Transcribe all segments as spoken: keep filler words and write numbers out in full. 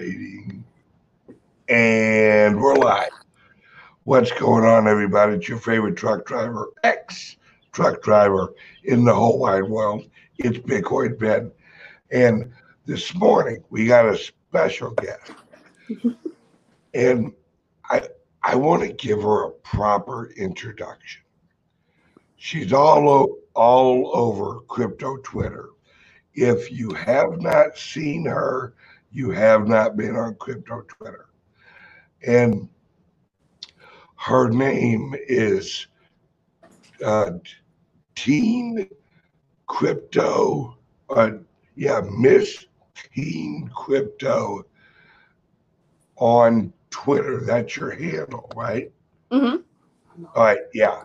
trading, and we're live. What's going on, everybody? It's your favorite truck driver, ex-truck driver in the whole wide world. It's Bitcoin Ben, and this morning we got a special guest, and I I want to give her a proper introduction. She's all all over crypto Twitter. If you have not seen her, you have not been on crypto Twitter. And her name is uh, Teen Crypto, uh, yeah, Miss Teen Crypto on Twitter. That's your handle, right? Mm-hmm. All right, yeah.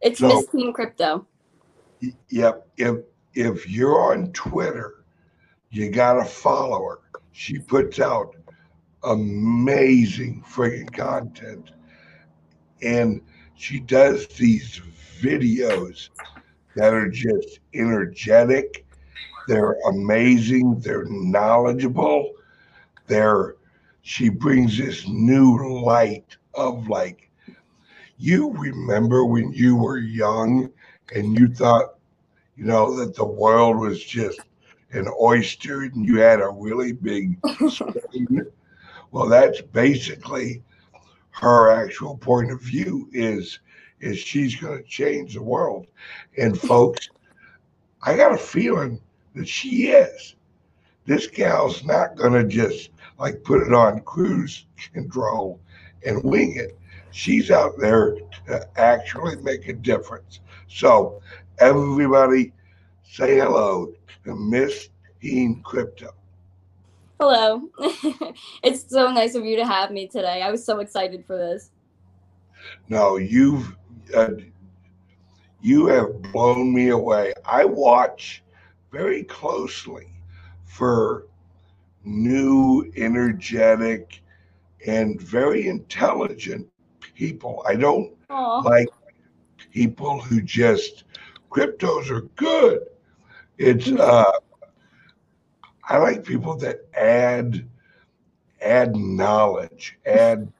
It's so, Miss Teen Crypto. Yep, if If you're on Twitter, you gotta follow her. She puts out amazing friggin' content. And she does these videos that are just energetic. They're amazing, they're knowledgeable. They're, she brings this new light of like, you remember when you were young and you thought, you know, that the world was just an oyster and you had a really big spoon. Well, that's basically her actual point of view is, is she's going to change the world. And folks, I got a feeling that she is. This gal's not going to just like put it on cruise control and wing it. She's out there to actually make a difference. So everybody, say hello to Miss Teen Crypto. Hello. It's so nice of you to have me today. I was so excited for this. No, you've uh, you have blown me away. I watch very closely for new, energetic, and very intelligent people. I don't Aww. like people who just cryptos are good. It's uh, I like people that add, add knowledge, add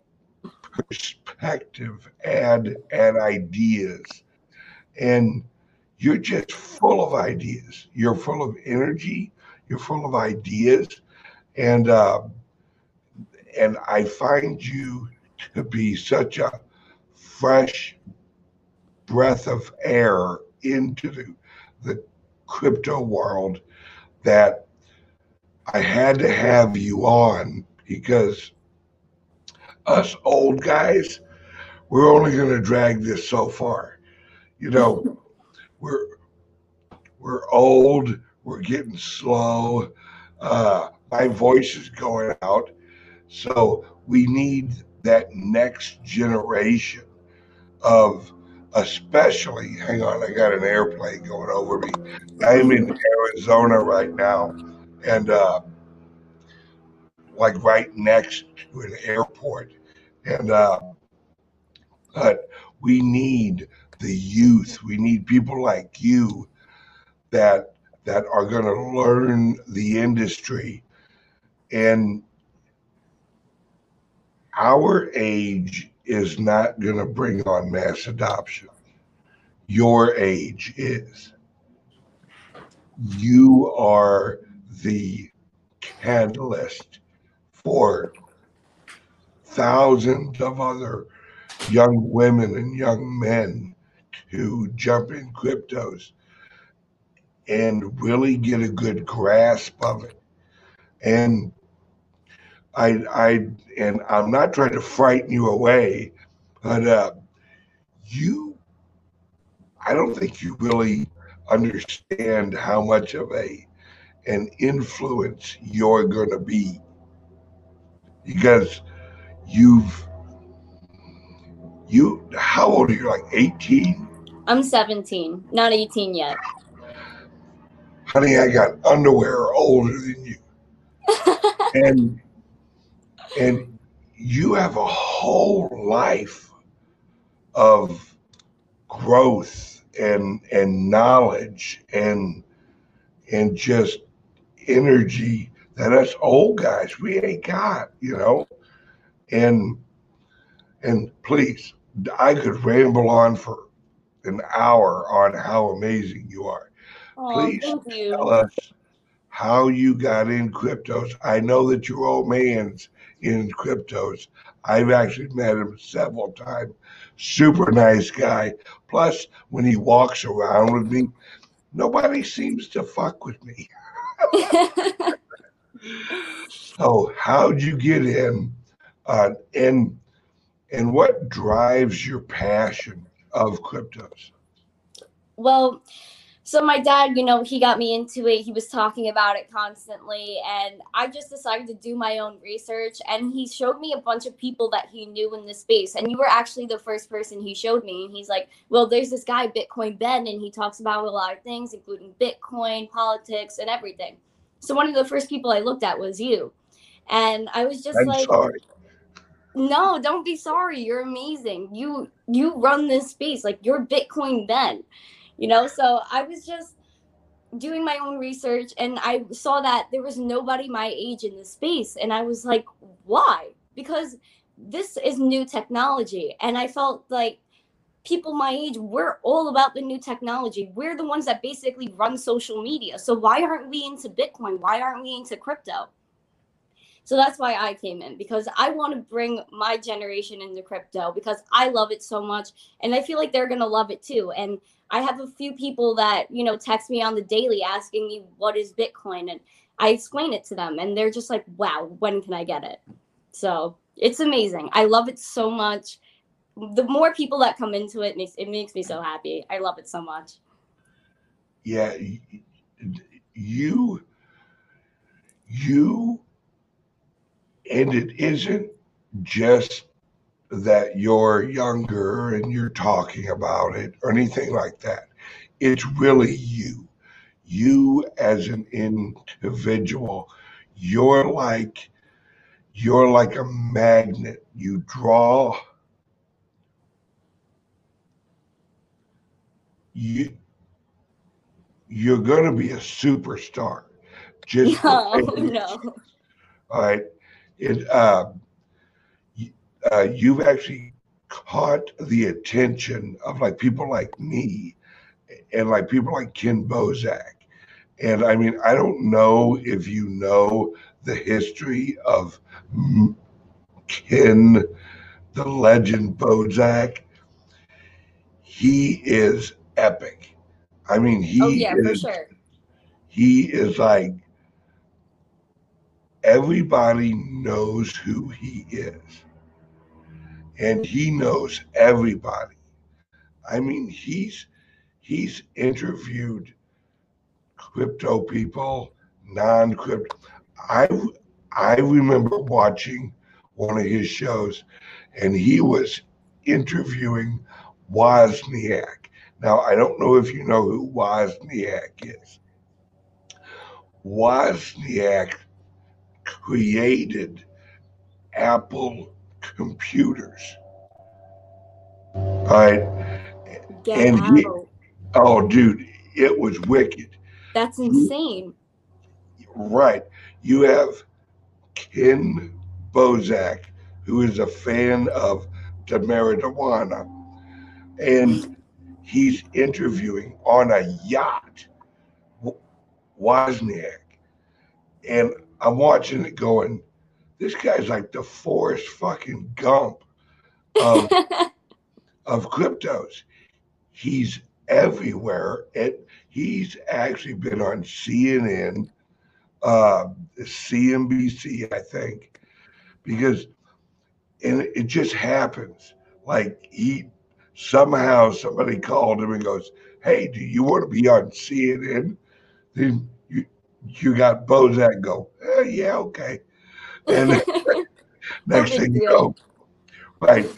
perspective, add, add ideas. And you're just full of ideas. You're full of energy. You're full of ideas. And, uh, and I find you to be such a fresh breath of air into the, the crypto world that I had to have you on, because us old guys, we're only going to drag this so far. You know, we're we're old, we're getting slow, uh, my voice is going out, so we need that next generation of, especially, hang on, I got an airplane going over me. I'm in Arizona right now, and uh, like right next to an airport. And uh, but we need the youth. We need people like you that that are going to learn the industry. And our age is not going to bring on mass adoption. Your age is. You are the catalyst for thousands of other young women and young men to jump in cryptos and really get a good grasp of it. And I, I, and I'm not trying to frighten you away, but uh, you, I don't think you really understand how much of a, an influence you're going to be, because you've, you, how old are you, like eighteen? I'm seventeen, not eighteen yet. Honey, I got underwear older than you. and And you have a whole life of growth and and knowledge and and just energy that us old guys, we ain't got, you know. And and please, I could ramble on for an hour on how amazing you are. Oh, please you. Tell us how you got in cryptos. I know that your old man's in cryptos. I've actually met him several times. Super nice guy. Plus, when he walks around with me, nobody seems to fuck with me. So how'd you get in? Uh, and and what drives your passion of cryptos? Well, so my dad, you know, he got me into it. He was talking about it constantly. And I just decided to do my own research. And he showed me a bunch of people that he knew in the space. And you were actually the first person he showed me. And he's like, well, there's this guy, Bitcoin Ben, and he talks about a lot of things, including Bitcoin, politics, and everything. So one of the first people I looked at was you. And I was just I'm like, sorry. No, don't be sorry. You're amazing. You, you run this space. Like, you're Bitcoin Ben. You know, so I was just doing my own research, and I saw that there was nobody my age in the space. And I was like, why? Because this is new technology. And I felt like people my age, we're all about the new technology. We're the ones that basically run social media. So why aren't we into Bitcoin? Why aren't we into crypto? So that's why I came in, because I want to bring my generation into crypto because I love it so much. And I feel like they're going to love it too. And I have a few people that, you know, text me on the daily asking me, what is Bitcoin? And I explain it to them, and they're just like, wow, when can I get it? So it's amazing. I love it so much. The more people that come into it, makes, it makes me so happy. I love it so much. Yeah. You, you, and it isn't just that you're younger and you're talking about it or anything like that. It's really you. You as an individual, you're like, you're like a magnet. You draw, you, you're going to be a superstar. Just no, no. All right. It, uh, uh, you've actually caught the attention of like people like me and like people like Ken Bozak. And I mean, I don't know if you know the history of Ken, the legend Bozak. He is epic. I mean, he oh, yeah, is, for sure. He is like, everybody knows who he is, and he knows everybody. I mean, he's he's interviewed crypto people, non-crypto. I, I remember watching one of his shows, and he was interviewing Wozniak. Now, I don't know if you know who Wozniak is. Wozniak created Apple computers. All right. Get and he, oh, dude, it was wicked. That's insane. You, right. You have Ken Bozak, who is a fan of the marijuana, and he's interviewing on a yacht Wozniak. And I'm watching it going, this guy's like the Forrest fucking Gump of, of cryptos. He's everywhere. And he's actually been on C N N, uh, C N B C, I think, because, and it just happens. Like he, somehow somebody called him and goes, hey, do you want to be on C N N? Then you, you got Bozak go, eh, yeah, okay. And next thing you know, right,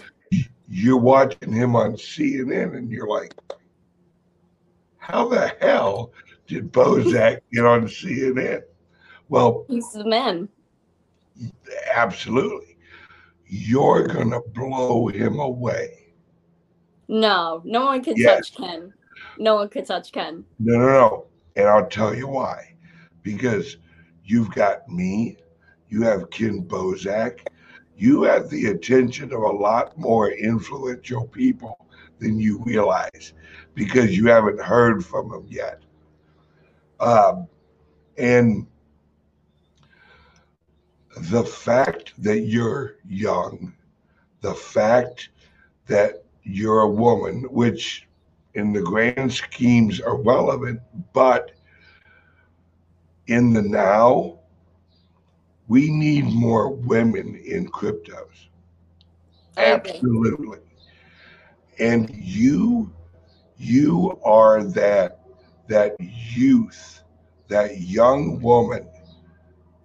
you're watching him on C N N and you're like, how the hell did Bozak get on C N N? Well, he's the man. Absolutely. You're going to blow him away. No, no one could yes. touch Ken. No one could touch Ken. No, no, no. And I'll tell you why. Because You've got me. You have Ken Bozak. You have the attention of a lot more influential people than you realize, because you haven't heard from them yet. Um, and the fact that you're young, the fact that you're a woman, which in the grand schemes are relevant, but in the now, we need more women in cryptos. Absolutely. And you, you are that, that youth, that young woman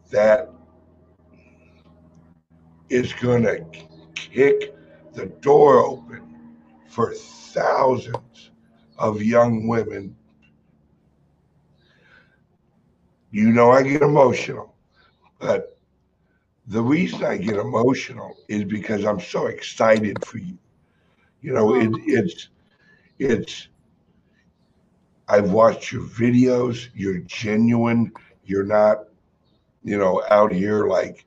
that is going to kick the door open for thousands of young women. You know, I get emotional, but the reason I get emotional is because I'm so excited for you. You know, it, it's, it's, I've watched your videos. You're genuine. You're not, you know, out here like,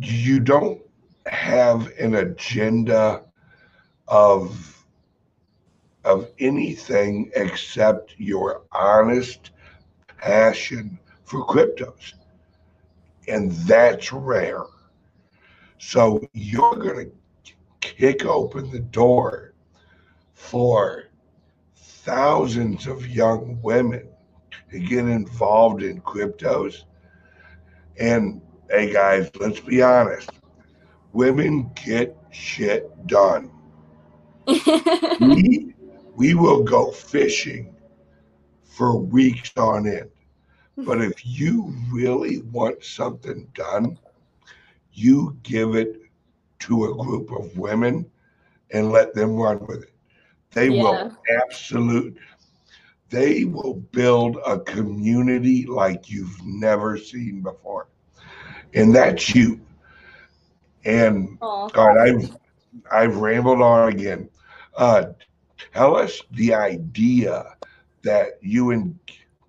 you don't have an agenda of, of anything except your honest passion for cryptos. And that's rare. So you're going to kick open the door for thousands of young women to get involved in cryptos. And hey guys, let's be honest. Women get shit done. we, we will go fishing for weeks on end. But if you really want something done, you give it to a group of women and let them run with it. They yeah. will absolute, they will build a community like you've never seen before. And that's you. And all right, I've, I've rambled on again. Uh, tell us the idea that you and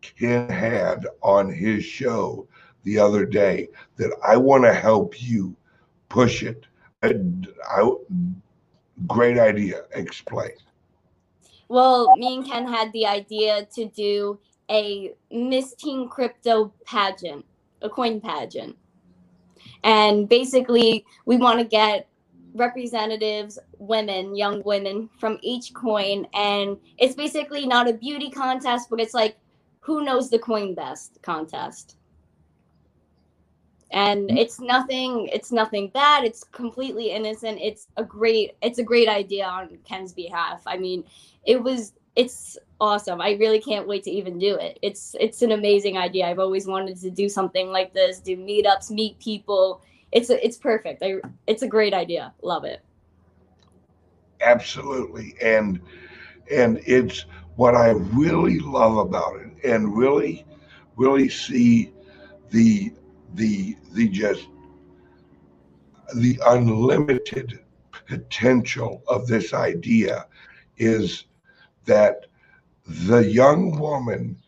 Ken had on his show the other day that I want to help you push it. I, I, great idea. Explain. Well, me and Ken had the idea to do a Miss Teen Crypto pageant, a coin pageant. And basically, we want to get representatives, women, young women from each coin. And it's basically not a beauty contest, but it's like, who knows the coin best contest. And it's nothing, it's nothing bad. It's completely innocent. It's a great, it's a great idea on Ken's behalf. I mean, it was, it's awesome. I really can't wait to even do it. It's, it's an amazing idea. I've always wanted to do something like this, do meetups, meet people. It's, a, it's perfect. I, it's a great idea. Love it. Absolutely. And, and it's what I really love about it, and really, really see the, the the just the unlimited potential of this idea is that the young woman,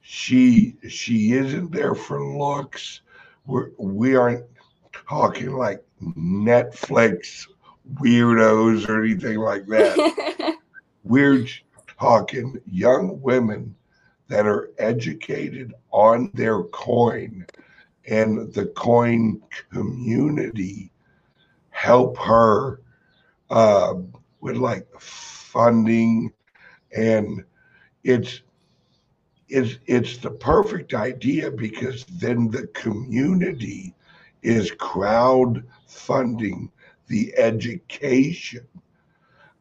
she she isn't there for looks. We're, we aren't talking like Netflix weirdos or anything like that. We're talking young women that are educated on their coin, and the coin community help her uh, with like funding, and it's it's it's the perfect idea, because then the community is crowdfunding the education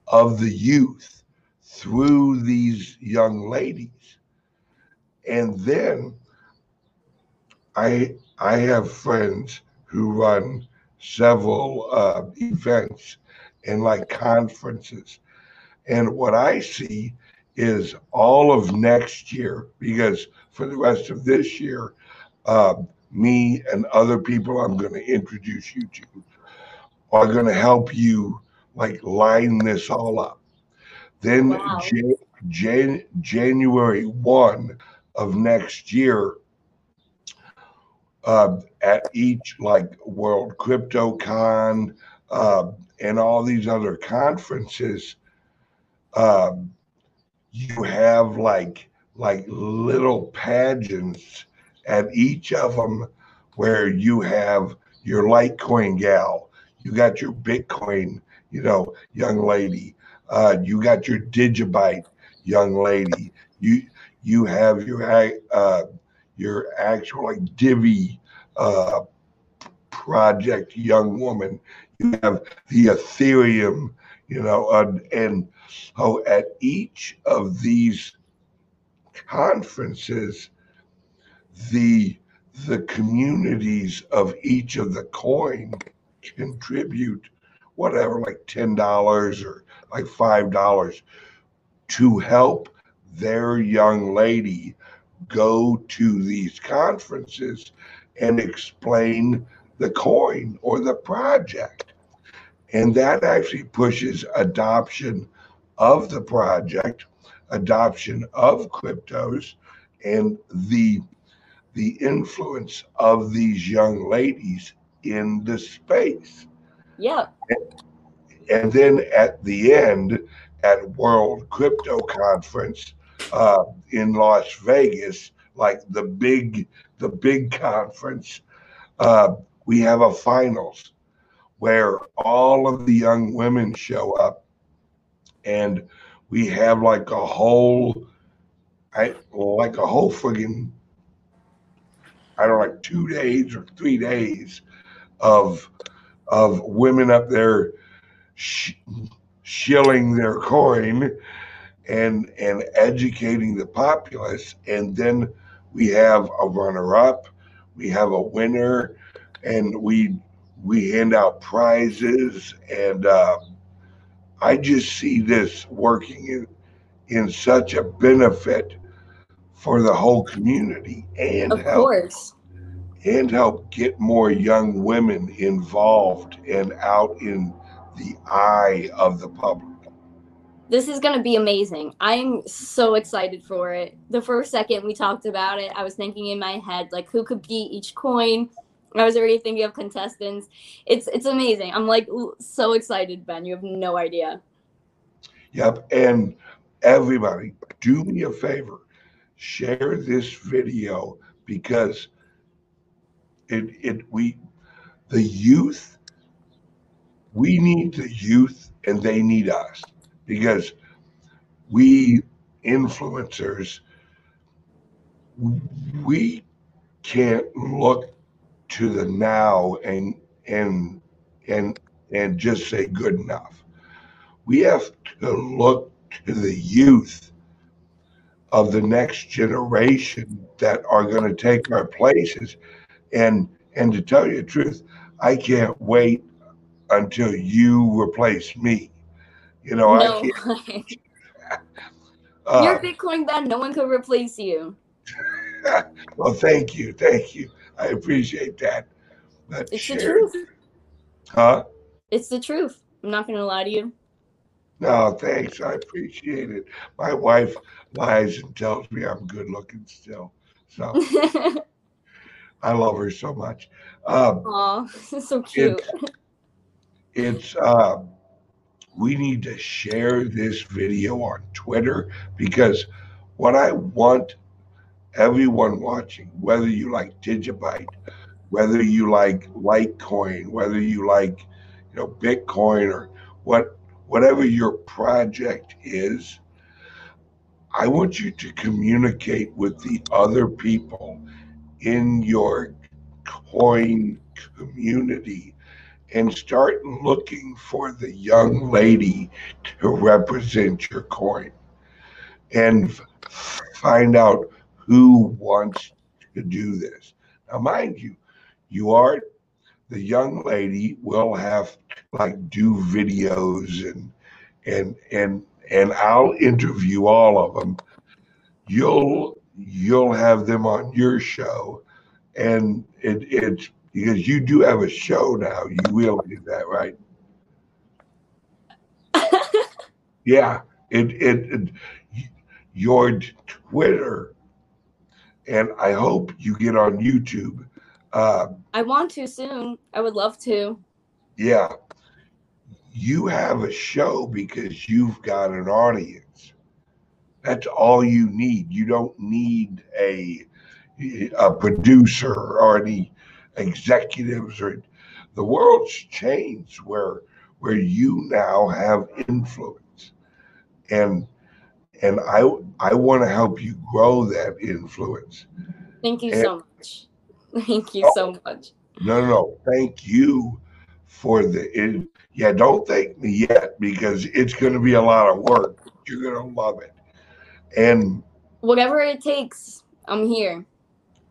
of the youth through these young ladies, and then I. I have friends who run several uh, events and like conferences. And what I see is all of next year, because for the rest of this year, uh, me and other people I'm going to introduce you to are going to help you like line this all up. Then wow. Jan Jan January first, of next year uh, at each, like World Crypto Con uh, and all these other conferences, uh, you have like like little pageants at each of them where you have your Litecoin gal, you got your Bitcoin, you know, young lady, uh, you got your Digibyte young lady, you you have your uh, your actual like Divi uh, project young woman, you have the Ethereum, you know, uh, and oh, at each of these conferences, the the communities of each of the coin contribute whatever, like ten dollars or like five dollars to help their young lady go to these conferences and explain the coin or the project. And that actually pushes adoption of the project, adoption of cryptos, and the the influence of these young ladies in the space. Yeah. And, and then at the end, at World Crypto Conference uh, in Las Vegas, like the big, the big conference, uh, we have a finals where all of the young women show up, and we have like a whole, I, like a whole friggin' I don't know, like two days or three days of of women up there sh shilling their coin and and educating the populace. And then we have a runner-up, we have a winner, and we we hand out prizes. And uh, I just see this working in in such a benefit for the whole community, and of help, course, and help get more young women involved and out in the eye of the public. This is going to be amazing. I'm so excited for it. The first second we talked about it, I was thinking in my head, like, who could be each coin? I was already thinking of contestants. It's, it's amazing. I'm like, so excited, Ben, you have no idea. Yep. And everybody, do me a favor. Share this video, because it it we the youth we need the youth and they need us, because we influencers, we can't look to the now and and and and just say good enough. We have to look to the youth of the next generation that are going to take our places. And and to tell you the truth, I can't wait until you replace me. You know, no. I can't. uh, You're Bitcoin Ben. No one could replace you. Well, thank you. Thank you. I appreciate that. But it's share. The truth. Huh? It's the truth. I'm not going to lie to you. No, thanks. I appreciate it. My wife lies and tells me I'm good looking still. So I love her so much. Um, Aw, this is so cute. It, it's, uh, we need to share this video on Twitter, because what I want everyone watching, whether you like Digibyte, whether you like Litecoin, whether you like, you know, Bitcoin or what, whatever your project is, I want you to communicate with the other people in your coin community and start looking for the young lady to represent your coin and find out who wants to do this. Now, mind you, you are the young lady will have to like do videos and and and and I'll interview all of them. You'll you'll have them on your show, and it, it's because you do have a show now. You will do that, right? Yeah. It, it it your Twitter and I hope you get on YouTube. Uh, I want to soon. I would love to. Yeah. You have a show because you've got an audience. That's all you need. You don't need a a producer or any executives. Or the world's changed where where you now have influence, and and I I want to help you grow that influence. Thank you and, so much. Thank you oh, so much. No, no, thank you for the. It, yeah, don't thank me yet because it's going to be a lot of work. You're going to love it. And whatever it takes, I'm here.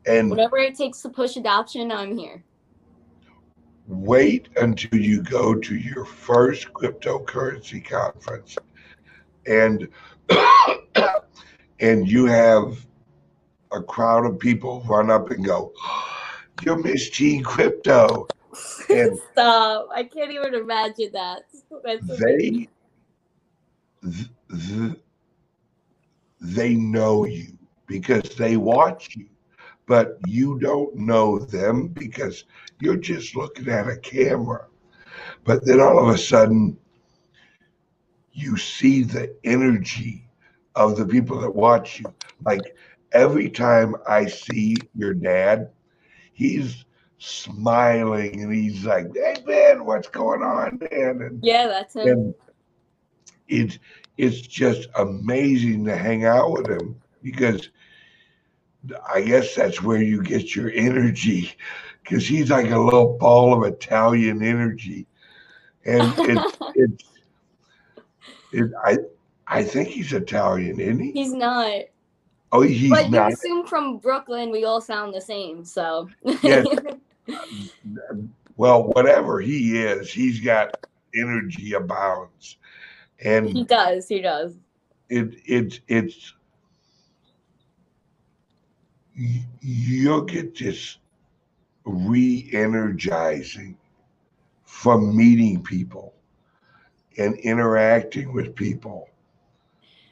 And whatever it takes to push adoption, I'm here. Wait until you go to your first cryptocurrency conference, and and you have a crowd of people run up and go, "You missed G crypto." And stop! I can't even imagine that. That's they, th th they know you because they watch you, but you don't know them because you're just looking at a camera. But then all of a sudden, you see the energy of the people that watch you. Like every time I see your dad, he's smiling and he's like, "Hey man, what's going on, man?" And, yeah, that's it. And it's it's just amazing to hang out with him because I guess that's where you get your energy, because he's like a little ball of Italian energy, and it's it's it, I I think he's Italian, isn't he? He's not. Oh, he's but not. You assume from Brooklyn we all sound the same, so. Yes. Well, whatever he is, he's got energy abounds, and he does. He does. It it it's. You'll get this re-energizing from meeting people and interacting with people.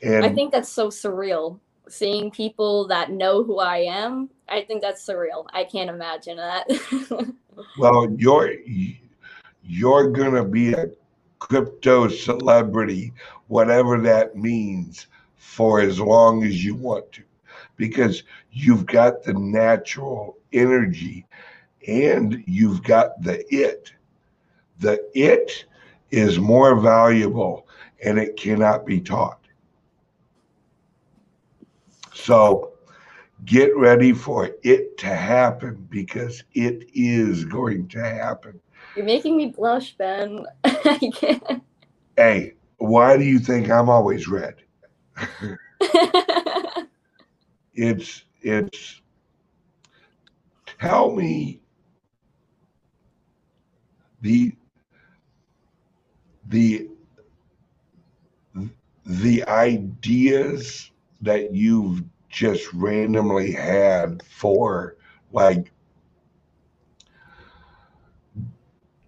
And I think that's so surreal, seeing people that know who I am. I think that's surreal. I can't imagine that. Well, you're you're gonna be a crypto celebrity, whatever that means, for as long as you want to, because you've got the natural energy and you've got the it. The it is more valuable and it cannot be taught. So get ready for it to happen because it is going to happen. You're making me blush, Ben. I can't. Hey, why do you think I'm always red? It's, it's, tell me the, the, the ideas that you've just randomly had for like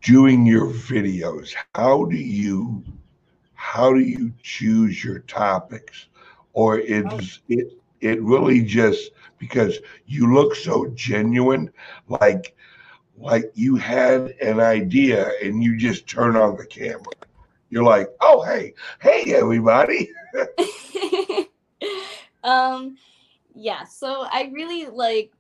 doing your videos. How do you, how do you choose your topics? Or it's, it, It really just because you look so genuine, like like you had an idea and you just turn on the camera. You're like, "Oh, hey, hey, everybody." um, yeah. So I really like.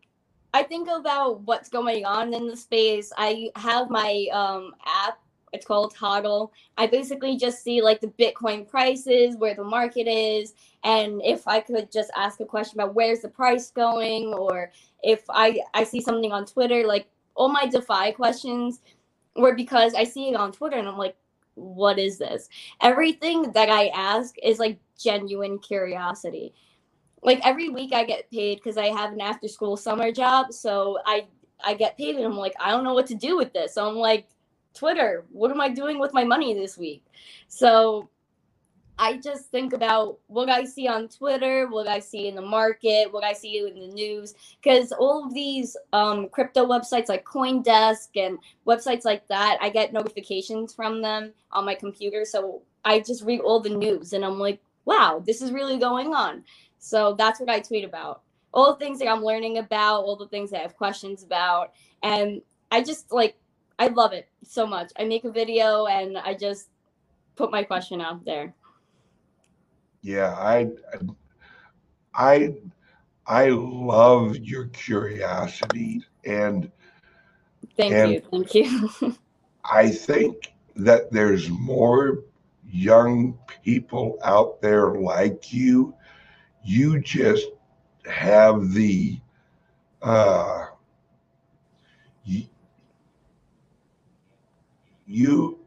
I think about what's going on in the space. I have my um, app. It's called Toggle. I basically just see like the Bitcoin prices, where the market is, and if I could just ask a question about where's the price going, or if I, I see something on Twitter, like all my DeFi questions were because I see it on Twitter and I'm like, what is this? Everything that I ask is like genuine curiosity. Like every week I get paid because I have an after school summer job. So I, I get paid and I'm like, I don't know what to do with this. So I'm like, Twitter, what am I doing with my money this week? So I just think about what I see on Twitter, what I see in the market, what I see in the news, because all of these um, crypto websites like CoinDesk and websites like that, I get notifications from them on my computer. So I just read all the news and I'm like, wow, this is really going on. So that's what I tweet about. all the things that I'm learning about, all the things that I have questions about. And I just like, I love it so much. I make a video and I just put my question out there. Yeah, I, I, I love your curiosity, and thank and you, thank you. I think that there's more young people out there like you. You just have the, uh, you, you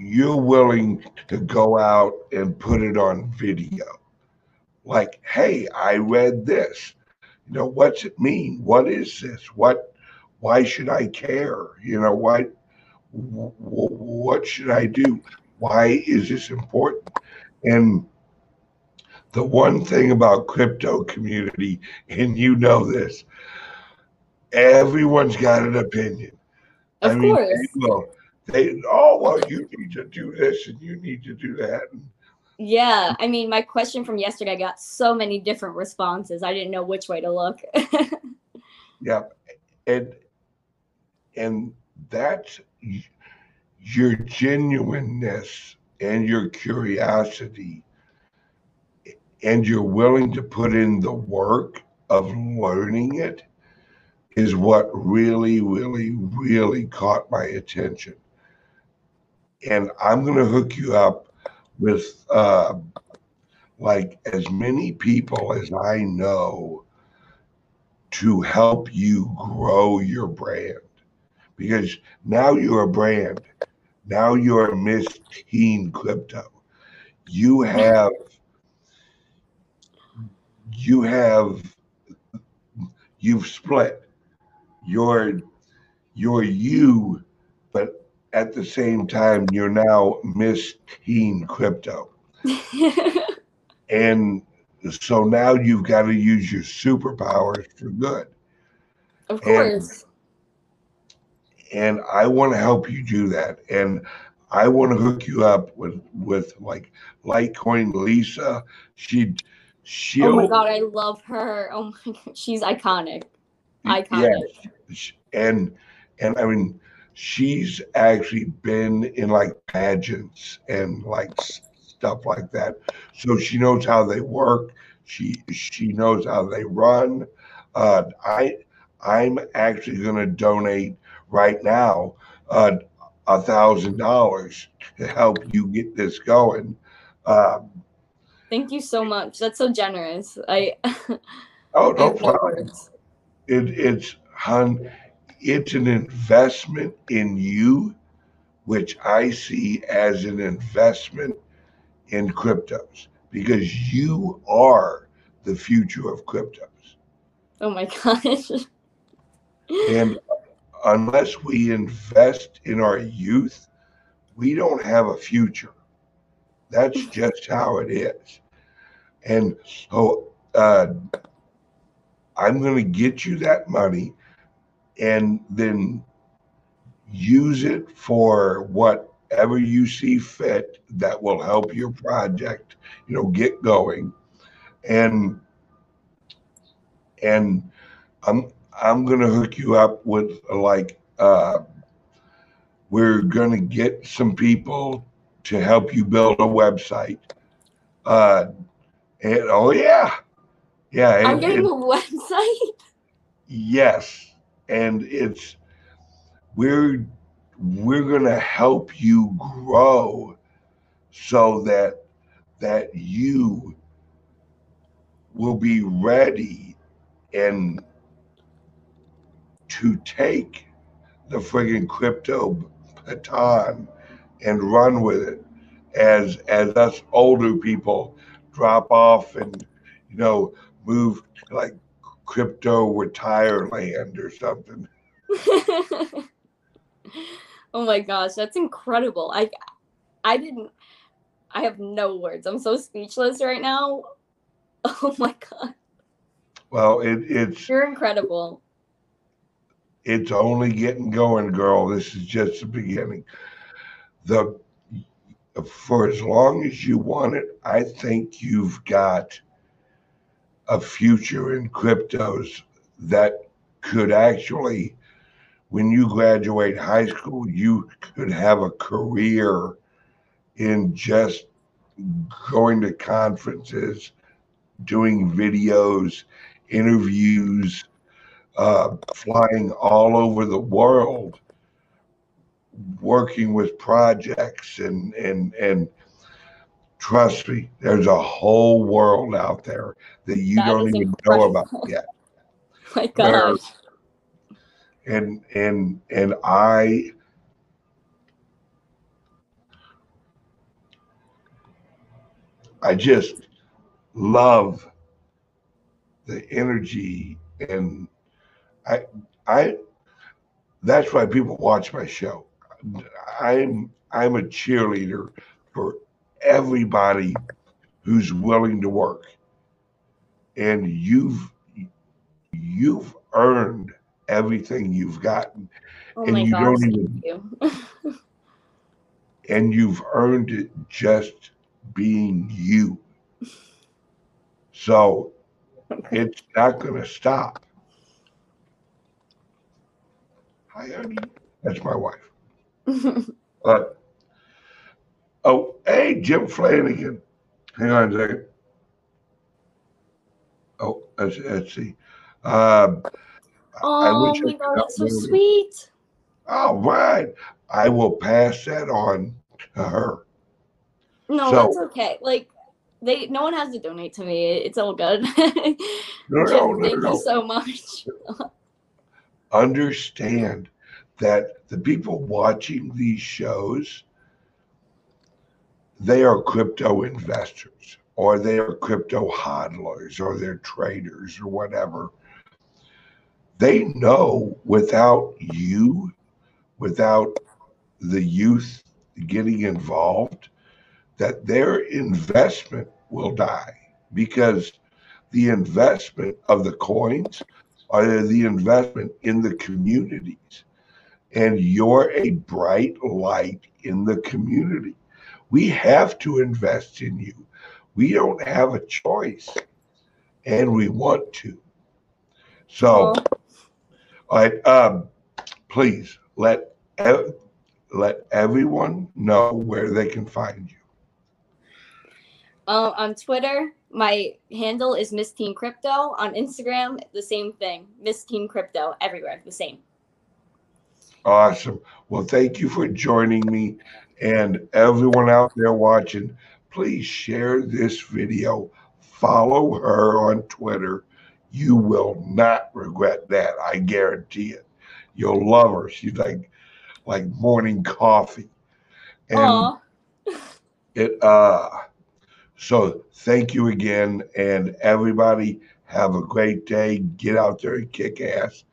you're willing to go out and put it on video. Like, hey, I read this. You know, what's it mean? What is this? What, why should I care? You know, why, what should I do? Why is this important? And the one thing about crypto community, and you know this, everyone's got an opinion. Of I mean, course. You know, They, oh, well, you need to do this and you need to do that. Yeah. I mean, my question from yesterday, I got so many different responses. I didn't know which way to look. Yeah. And, and that's your genuineness and your curiosity, and you're willing to put in the work of learning it, is what really, really, really caught my attention. And I'm going to hook you up with uh, like as many people as I know to help you grow your brand, because now you're a brand. Now you're Miss Teen Crypto. You have, you have, you've split your, your you, but at the same time, you're now Miss Teen Crypto. And so now you've got to use your superpowers for good. Of course. And, and I want to help you do that. And I want to hook you up with, with like Litecoin Lisa. She, she. Oh my God, I love her. Oh my God, she's iconic. Iconic. Yes. And, and I mean, she's actually been in like pageants and like stuff like that. So she knows how they work. She she knows how they run. Uh, I I'm actually going to donate right now uh, a thousand dollars to help you get this going. Uh, Thank you so much. That's so generous. I oh no problem. It, it's hun. It's an investment in you, which I see as an investment in cryptos, because you are the future of cryptos. Oh my gosh. And unless we invest in our youth, we don't have a future. That's just how it is. And so uh, I'm going to get you that money, and then use it for whatever you see fit that will help your project, you know, get going. And and I'm I'm gonna hook you up with like uh, we're gonna get some people to help you build a website. Uh, and oh yeah, yeah. I'm getting a website. Yes. And it's, we're, we're going to help you grow so that, that you will be ready and to take the friggin' crypto baton and run with it as, as us older people drop off and, you know, move to like crypto retire land or something. Oh my gosh, that's incredible. I I didn't I have no words. I'm so speechless right now. Oh my God. Well, it, it's you're incredible. It's only getting going, girl. This is just the beginning. The for as long as you want it, I think you've got a future in cryptos that could actually, when you graduate high school, you could have a career in just going to conferences, doing videos, interviews, uh, flying all over the world, working with projects, and, and, and trust me, there's a whole world out there that you that don't even incredible. know about yet. My gosh. Where, and, and, and I, I just love the energy, and I, I, that's why people watch my show. I'm, I'm a cheerleader for everybody who's willing to work, and you've, you've earned everything you've gotten, oh and you gosh, don't even, you. and you've earned it just being you. So it's not going to stop. Hi, honey. That's my wife. But oh, hey, Jim Flanagan. Hang on a second. Oh, let's, let's see. Um, oh, I wish my God, that's so sweet. All right. I will pass that on to her. No, so, that's okay. Like, they, no one has to donate to me. It's all good. no, Jim, no, no, thank no. you so much. Understand that the people watching these shows, they are crypto investors, or they are crypto hodlers, or they're traders, or whatever. They know without you, without the youth getting involved, that their investment will die, because the investment of the coins are the investment in the communities, and you're a bright light in the community. We have to invest in you. We don't have a choice, and we want to. So, oh. all right, um, please let ev let everyone know where they can find you. Um, on Twitter, my handle is Miss Teen Crypto. On Instagram, the same thing, Miss Teen Crypto. Everywhere, the same. Awesome. Well, thank you for joining me, and everyone out there watching, please share this video. Follow her on Twitter. You will not regret that. I guarantee it. You'll love her. She's like, like morning coffee. And Aww. it, uh, so thank you again, and everybody have a great day. Get out there and kick ass.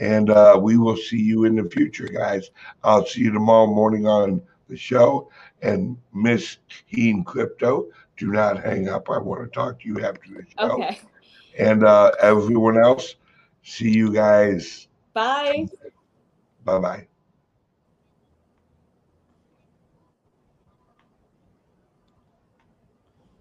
And uh, we will see you in the future, guys. I'll see you tomorrow morning on the show. And Miss Teen Crypto, do not hang up. I want to talk to you after the show. Okay. And uh, everyone else, see you guys. Bye. Bye-bye.